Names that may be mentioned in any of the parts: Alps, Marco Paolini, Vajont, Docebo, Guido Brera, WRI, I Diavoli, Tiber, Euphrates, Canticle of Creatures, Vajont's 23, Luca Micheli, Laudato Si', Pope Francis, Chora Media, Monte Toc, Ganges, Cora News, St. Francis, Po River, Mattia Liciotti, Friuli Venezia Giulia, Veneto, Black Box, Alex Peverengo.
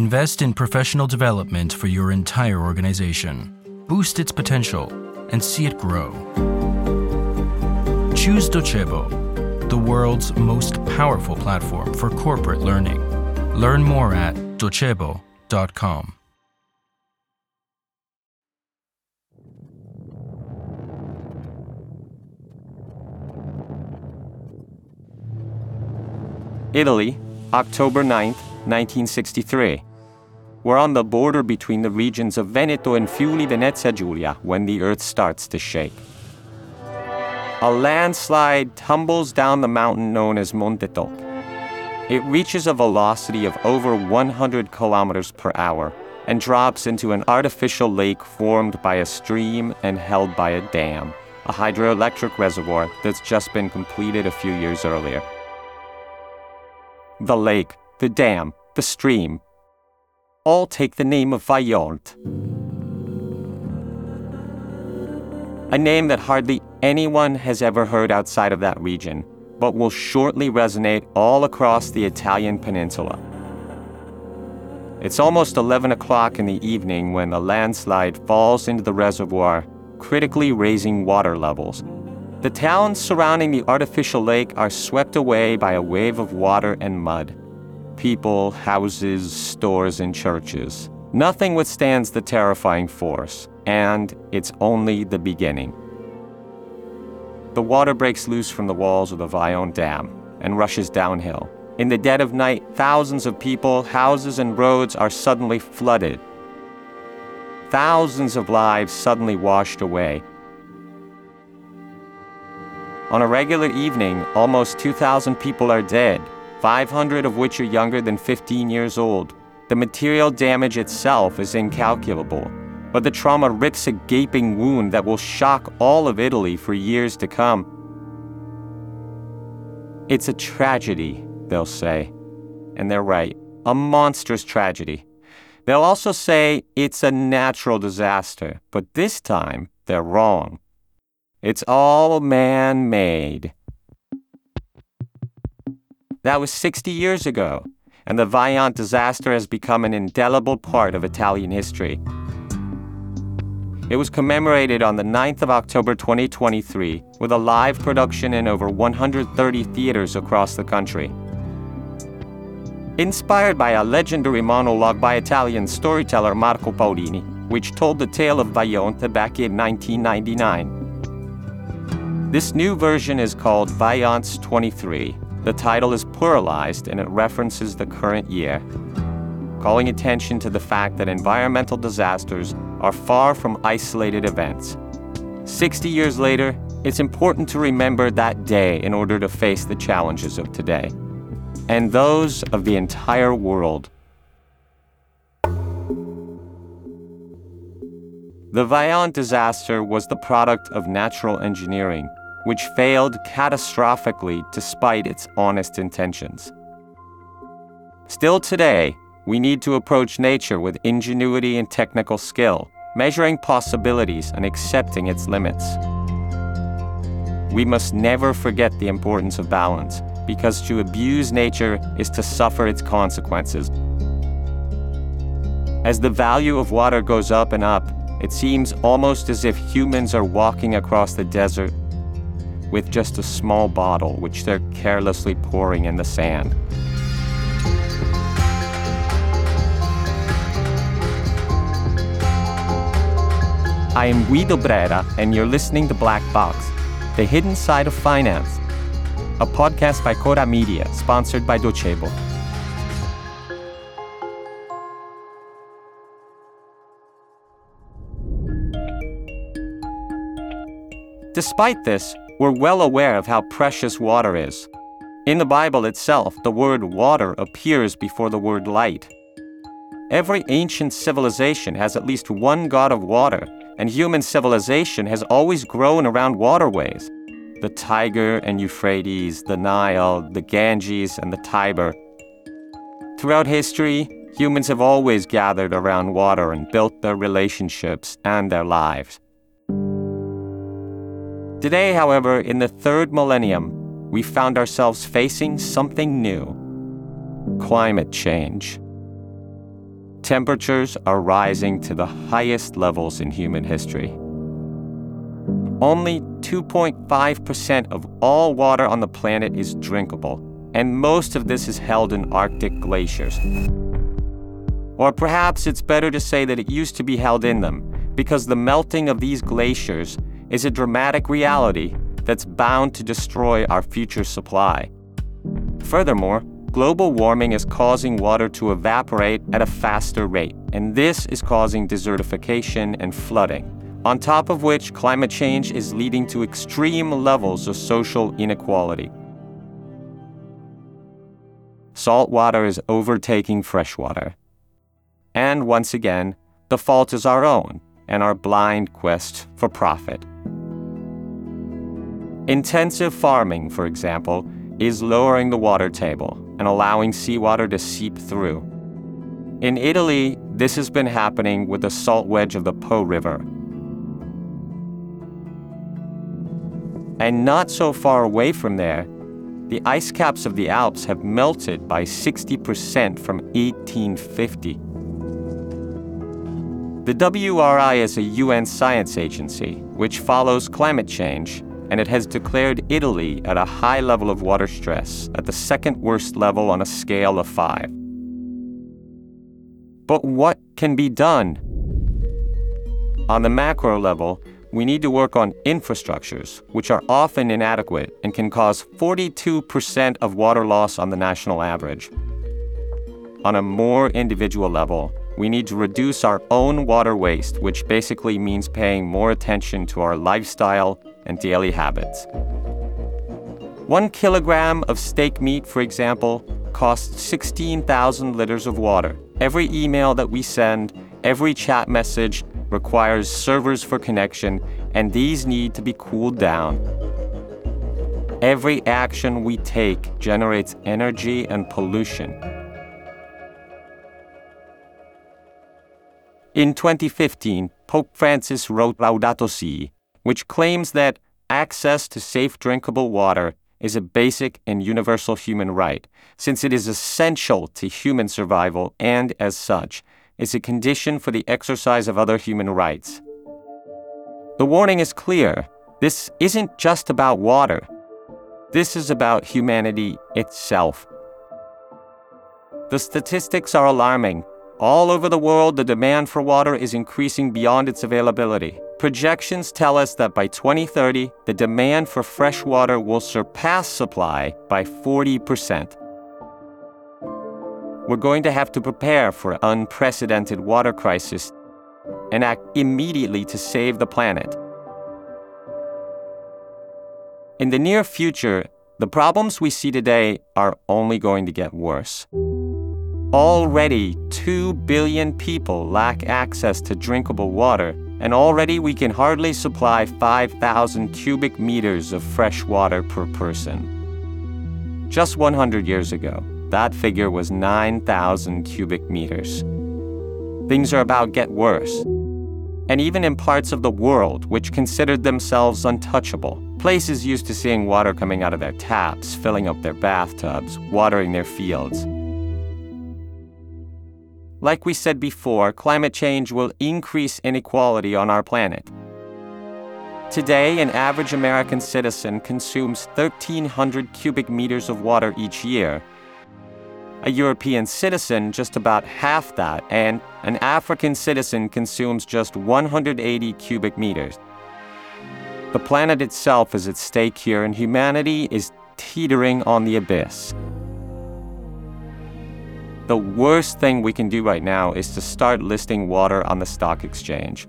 Invest in professional development for your entire organization. Boost its potential and see it grow. Choose Docebo, the world's most powerful platform for corporate learning. Learn more at docebo.com. Italy, October 9, 1963. We're on the border between the regions of Veneto and Friuli Venezia Giulia when the earth starts to shake. A landslide tumbles down the mountain known as Monte Toc. It reaches a velocity of over 100 kilometers per hour and drops into an artificial lake formed by a stream and held by a dam, a hydroelectric reservoir that's just been completed a few years earlier. The lake, the dam, the stream, all take the name of Vajont, a name that hardly anyone has ever heard outside of that region, but will shortly resonate all across the Italian peninsula. It's almost 11 o'clock in the evening when the landslide falls into the reservoir, critically raising water levels. The towns surrounding the artificial lake are swept away by a wave of water and mud. People, houses, stores, and churches. Nothing withstands the terrifying force, and it's only the beginning. The water breaks loose from the walls of the Vajont Dam and rushes downhill. In the dead of night, thousands of people, houses, and roads are suddenly flooded. Thousands of lives suddenly washed away. On a regular evening, almost 2,000 people are dead, 500 of which are younger than 15 years old. The material damage itself is incalculable, but the trauma rips a gaping wound that will shock all of Italy for years to come. It's a tragedy, they'll say. And they're right, a monstrous tragedy. They'll also say it's a natural disaster, but this time they're wrong. It's all man-made. That was 60 years ago, and the Vajont disaster has become an indelible part of Italian history. It was commemorated on the 9th of October 2023 with a live production in over 130 theaters across the country. Inspired by a legendary monologue by Italian storyteller Marco Paolini, which told the tale of Vajont back in 1999. This new version is called Vajont's 23. The title is pluralized and it references the current year, calling attention to the fact that environmental disasters are far from isolated events. 60 years later, it's important to remember that day in order to face the challenges of today, and those of the entire world. The Vajont disaster was the product of natural engineering, which failed catastrophically despite its honest intentions. Still today, we need to approach nature with ingenuity and technical skill, measuring possibilities and accepting its limits. We must never forget the importance of balance, because to abuse nature is to suffer its consequences. As the value of water goes up and up, it seems almost as if humans are walking across the desert with just a small bottle, which they're carelessly pouring in the sand. I am Guido Brera, and you're listening to Black Box, The Hidden Side of Finance, a podcast by Chora Media, sponsored by Docebo. Despite this, we're well aware of how precious water is. In the Bible itself, the word water appears before the word light. Every ancient civilization has at least one god of water, and human civilization has always grown around waterways. The Tiber and Euphrates, the Nile, the Ganges, and the Tiber. Throughout history, humans have always gathered around water and built their relationships and their lives. Today, however, in the third millennium, we found ourselves facing something new: climate change. Temperatures are rising to the highest levels in human history. Only 2.5% of all water on the planet is drinkable, and most of this is held in Arctic glaciers. Or perhaps it's better to say that it used to be held in them, because the melting of these glaciers is a dramatic reality that's bound to destroy our future supply. Furthermore, global warming is causing water to evaporate at a faster rate, and this is causing desertification and flooding, on top of which climate change is leading to extreme levels of social inequality. Salt water is overtaking freshwater. And once again, the fault is our own and our blind quest for profit. Intensive farming, for example, is lowering the water table and allowing seawater to seep through. In Italy, this has been happening with the salt wedge of the Po River. And not so far away from there, the ice caps of the Alps have melted by 60% from 1850. The WRI is a UN science agency which follows climate change, and it has declared Italy at a high level of water stress, at the second worst level on a scale of 5. But what can be done? On the macro level, we need to work on infrastructures, which are often inadequate and can cause 42% of water loss on the national average. On a more individual level, we need to reduce our own water waste, which basically means paying more attention to our lifestyle and daily habits. 1 kilogram of steak meat, for example, costs 16,000 liters of water. Every email that we send, every chat message, requires servers for connection, and these need to be cooled down. Every action we take generates energy and pollution. In 2015, Pope Francis wrote Laudato Si', which claims that access to safe drinkable water is a basic and universal human right, since it is essential to human survival and, as such, is a condition for the exercise of other human rights. The warning is clear. This isn't just about water. This is about humanity itself. The statistics are alarming. All over the world, the demand for water is increasing beyond its availability. Projections tell us that by 2030, the demand for fresh water will surpass supply by 40%. We're going to have to prepare for an unprecedented water crisis and act immediately to save the planet. In the near future, the problems we see today are only going to get worse. Already, 2 billion people lack access to drinkable water, and already we can hardly supply 5,000 cubic meters of fresh water per person. Just 100 years ago, that figure was 9,000 cubic meters. Things are about to get worse. And even in parts of the world which considered themselves untouchable, places used to seeing water coming out of their taps, filling up their bathtubs, watering their fields. Like we said before, climate change will increase inequality on our planet. Today, an average American citizen consumes 1,300 cubic meters of water each year. A European citizen, just about half that, and an African citizen consumes just 180 cubic meters. The planet itself is at stake here, and humanity is teetering on the abyss. The worst thing we can do right now is to start listing water on the stock exchange.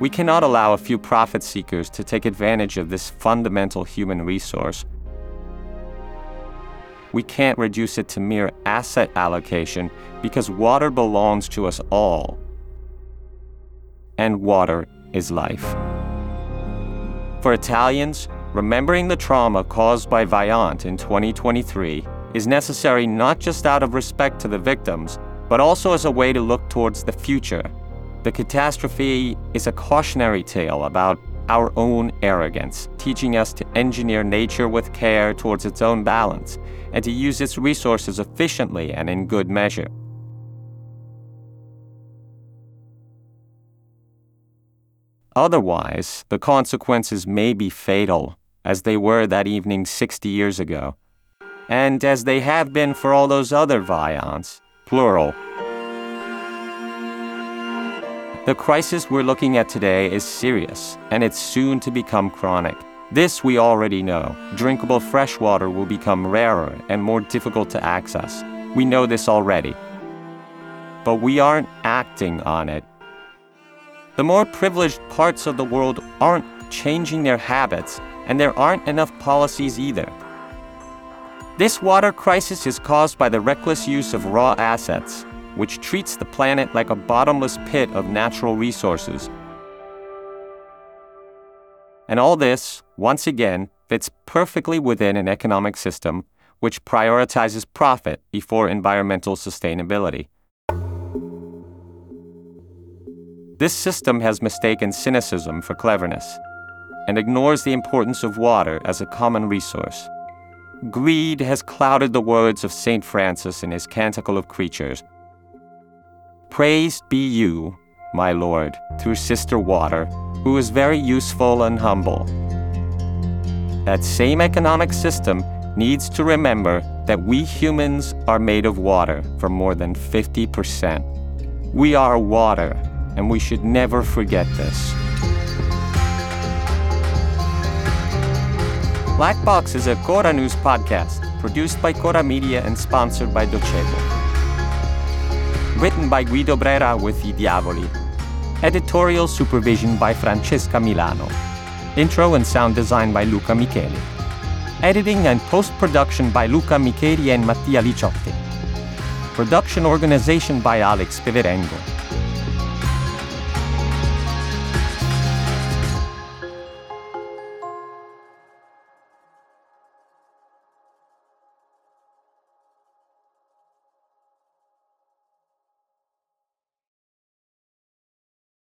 We cannot allow a few profit seekers to take advantage of this fundamental human resource. We can't reduce it to mere asset allocation because water belongs to us all. And water is life. For Italians, remembering the trauma caused by Vajont in 2023 is necessary not just out of respect to the victims, but also as a way to look towards the future. The catastrophe is a cautionary tale about our own arrogance, teaching us to engineer nature with care towards its own balance, and to use its resources efficiently and in good measure. Otherwise, the consequences may be fatal, as they were that evening 60 years ago, and as they have been for all those other Vajonts, plural. The crisis we're looking at today is serious, and it's soon to become chronic. This we already know. Drinkable fresh water will become rarer and more difficult to access. We know this already. But we aren't acting on it. The more privileged parts of the world aren't changing their habits, and there aren't enough policies either. This water crisis is caused by the reckless use of raw assets, which treats the planet like a bottomless pit of natural resources. And all this, once again, fits perfectly within an economic system which prioritizes profit before environmental sustainability. This system has mistaken cynicism for cleverness and ignores the importance of water as a common resource. Greed has clouded the words of St. Francis in his Canticle of Creatures. Praised be you, my Lord, through Sister Water, who is very useful and humble. That same economic system needs to remember that we humans are made of water for more than 50%. We are water, and we should never forget this. Black Box is a Cora News podcast, produced by Chora Media and sponsored by Docebo. Written by Guido Brera with I Diavoli. Editorial supervision by Francesca Milano. Intro and sound design by Luca Micheli. Editing and post-production by Luca Micheli and Mattia Liciotti. Production organization by Alex Peverengo.